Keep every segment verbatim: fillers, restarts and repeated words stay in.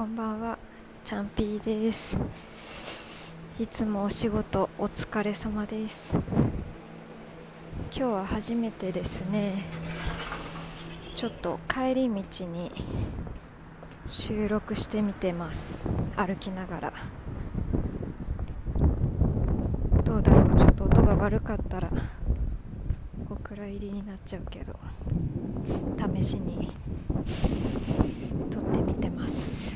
こんばんは、ちゃんぴーです。いつもお仕事お疲れ様です。今日は初めてですね、ちょっと帰り道に収録してみてます。歩きながらどうだろう、ちょっと音が悪かったらお蔵入りになっちゃうけど、試しに撮ってみてます。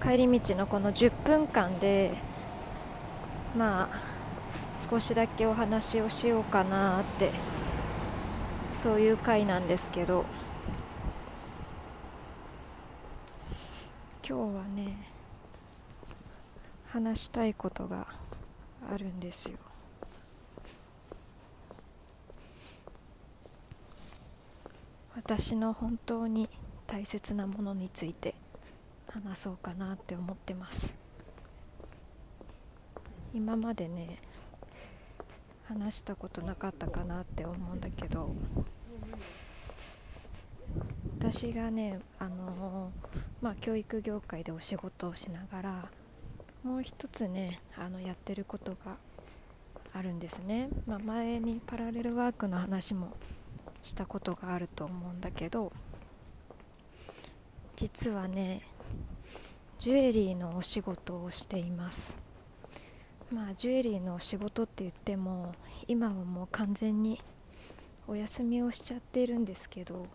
帰り道のこのじゅっぷんかんでまあ少しだけお話をしようかなって、そういう回なんですけど、今日はね話したいことがあるんですよ。私の本当に大切なものについて話そうかなって思ってます。今までね話したことなかったかなって思うんだけど、私がねあのまあ教育業界でお仕事をしながらもう一つねあのやってることがあるんですね。まあ、前にパラレルワークの話もしたことがあると思うんだけど、実はねジュエリーのお仕事をしています。まあ、ジュエリーの仕事って言っても今はもう完全にお休みをしちゃっているんですけど、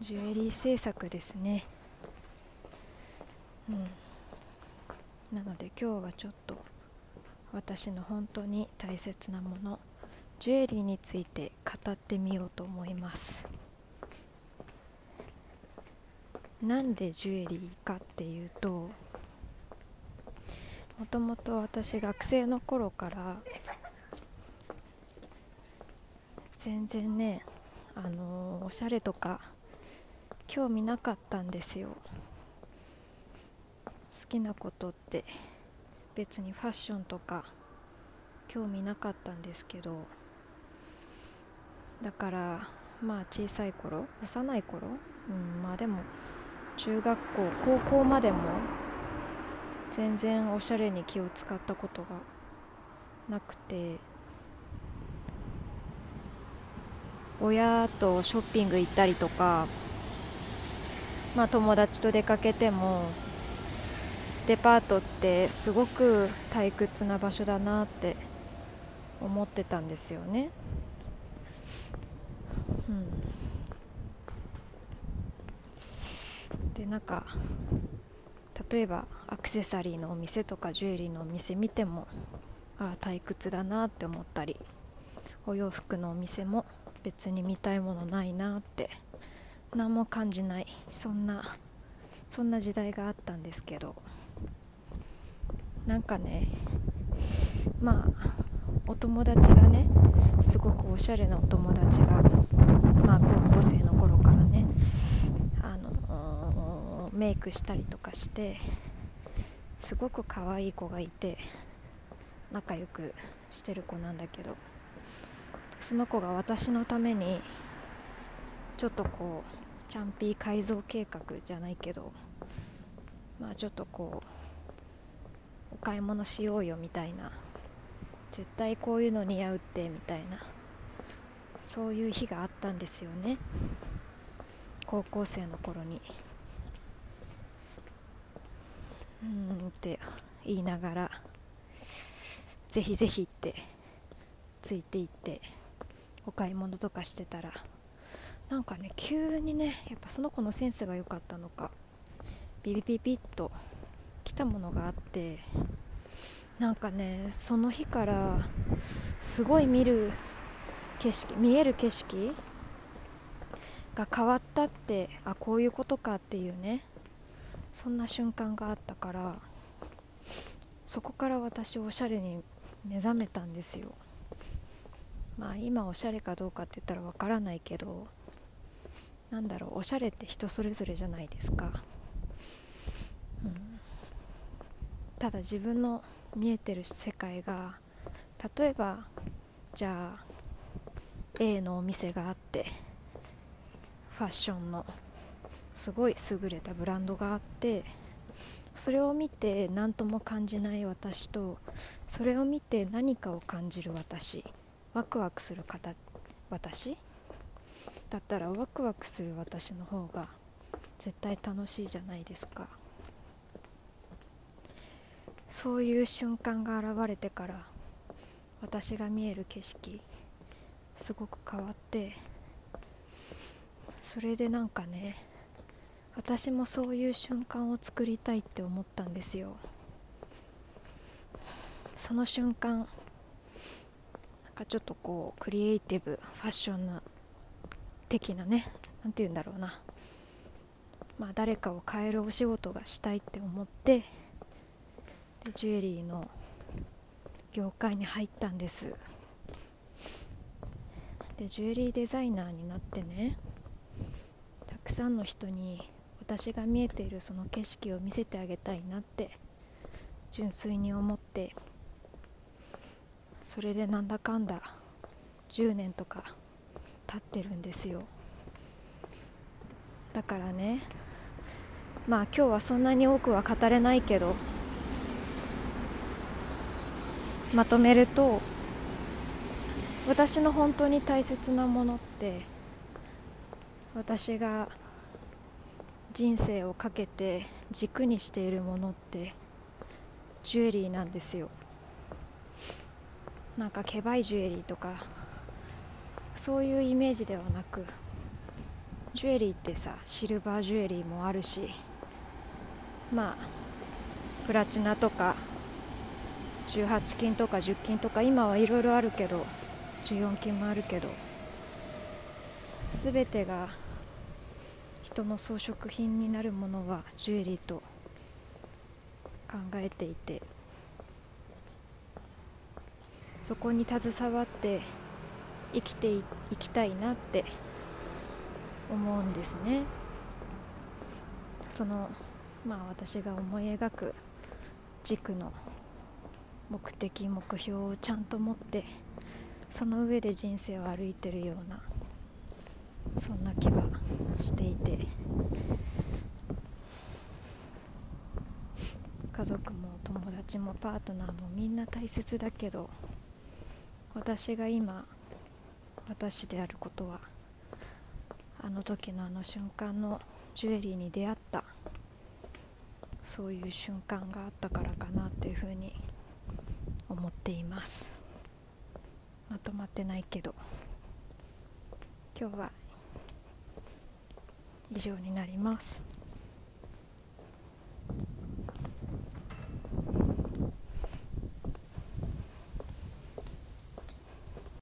ジュエリー制作ですね、うん、なので今日はちょっと私の本当に大切なもの、ジュエリーについて語ってみようと思います。なんでジュエリーかっていうと、もともと私学生の頃から全然ねあのおしゃれとか興味なかったんですよ。好きなことって別にファッションとか興味なかったんですけど、だからまあ小さい頃、幼い頃、うん、まあでも中学校、高校までも全然おしゃれに気を使ったことがなくて、親とショッピング行ったりとか、まあ、友達と出かけてもデパートってすごく退屈な場所だなって思ってたんですよね、うん、でなんか例えばアクセサリーのお店とかジュエリーのお店見ても、ああ退屈だなって思ったり、お洋服のお店も別に見たいものないなって何も感じない、そんなそんな時代があったんですけど、なんかねまあお友達がねすごくおしゃれなお友達がまあ高校生の頃からねあのメイクしたりとかしてすごく可愛い子がいて仲良くしてる子なんだけど、その子が私のためにちょっとこうちゃんぴー改造計画じゃないけど、まあちょっとこうお買い物しようよみたいな、絶対こういうの似合うってみたいな、そういう日があったんですよね、高校生の頃に。うんって言いながら、ぜひぜひってついていってお買い物とかしてたら、なんかね急にねやっぱその子のセンスが良かったのかビビビビッと来たものがあって、なんかねその日からすごい見る景色、見える景色が変わったって、あこういうことかっていうね、そんな瞬間があったから、そこから私おしゃれに目覚めたんですよ。まあ今おしゃれかどうかって言ったらわからないけど、なんだろう、おしゃれって人それぞれじゃないですか、うん、ただ自分の見えてる世界が、例えばじゃあ A のお店があって、ファッションのすごい優れたブランドがあって、それを見て何とも感じない私と、それを見て何かを感じる私、ワクワクする方私だったら、ワクワクする私の方が絶対楽しいじゃないですか。そういう瞬間が現れてから、私が見える景色すごく変わって、それでなんかね、私もそういう瞬間を作りたいって思ったんですよ。その瞬間、なんかちょっとこうクリエイティブ、ファッション的なね、なんて言うんだろうな、まあ誰かを変えるお仕事がしたいって思って、でジュエリーの業界に入ったんです。でジュエリーデザイナーになってね、たくさんの人に私が見えているその景色を見せてあげたいなって純粋に思って、それでなんだかんだじゅうねんとか経ってるんですよ。だからね、まあ今日はそんなに多くは語れないけど、まとめると、私の本当に大切なものって、私が人生をかけて軸にしているものってジュエリーなんですよ。なんかケバイジュエリーとかそういうイメージではなく、ジュエリーってさ、シルバージュエリーもあるし、まあプラチナとかじゅうはちきんとかじゅっきんとか、今はいろいろあるけど、じゅうよんきんもあるけど、すべてが人の装飾品になるものはジュエリーと考えていて、そこに携わって生きていきたいなって思うんですね。その、まあ私が思い描く軸の目的、目標をちゃんと持って、その上で人生を歩いてるような、そんな気がしていて、家族も友達もパートナーもみんな大切だけど、私が今私であることは、あの時のあの瞬間のジュエリーに出会った、そういう瞬間があったからかなっていうふうに思っています。まとまってないけど、今日は以上になります。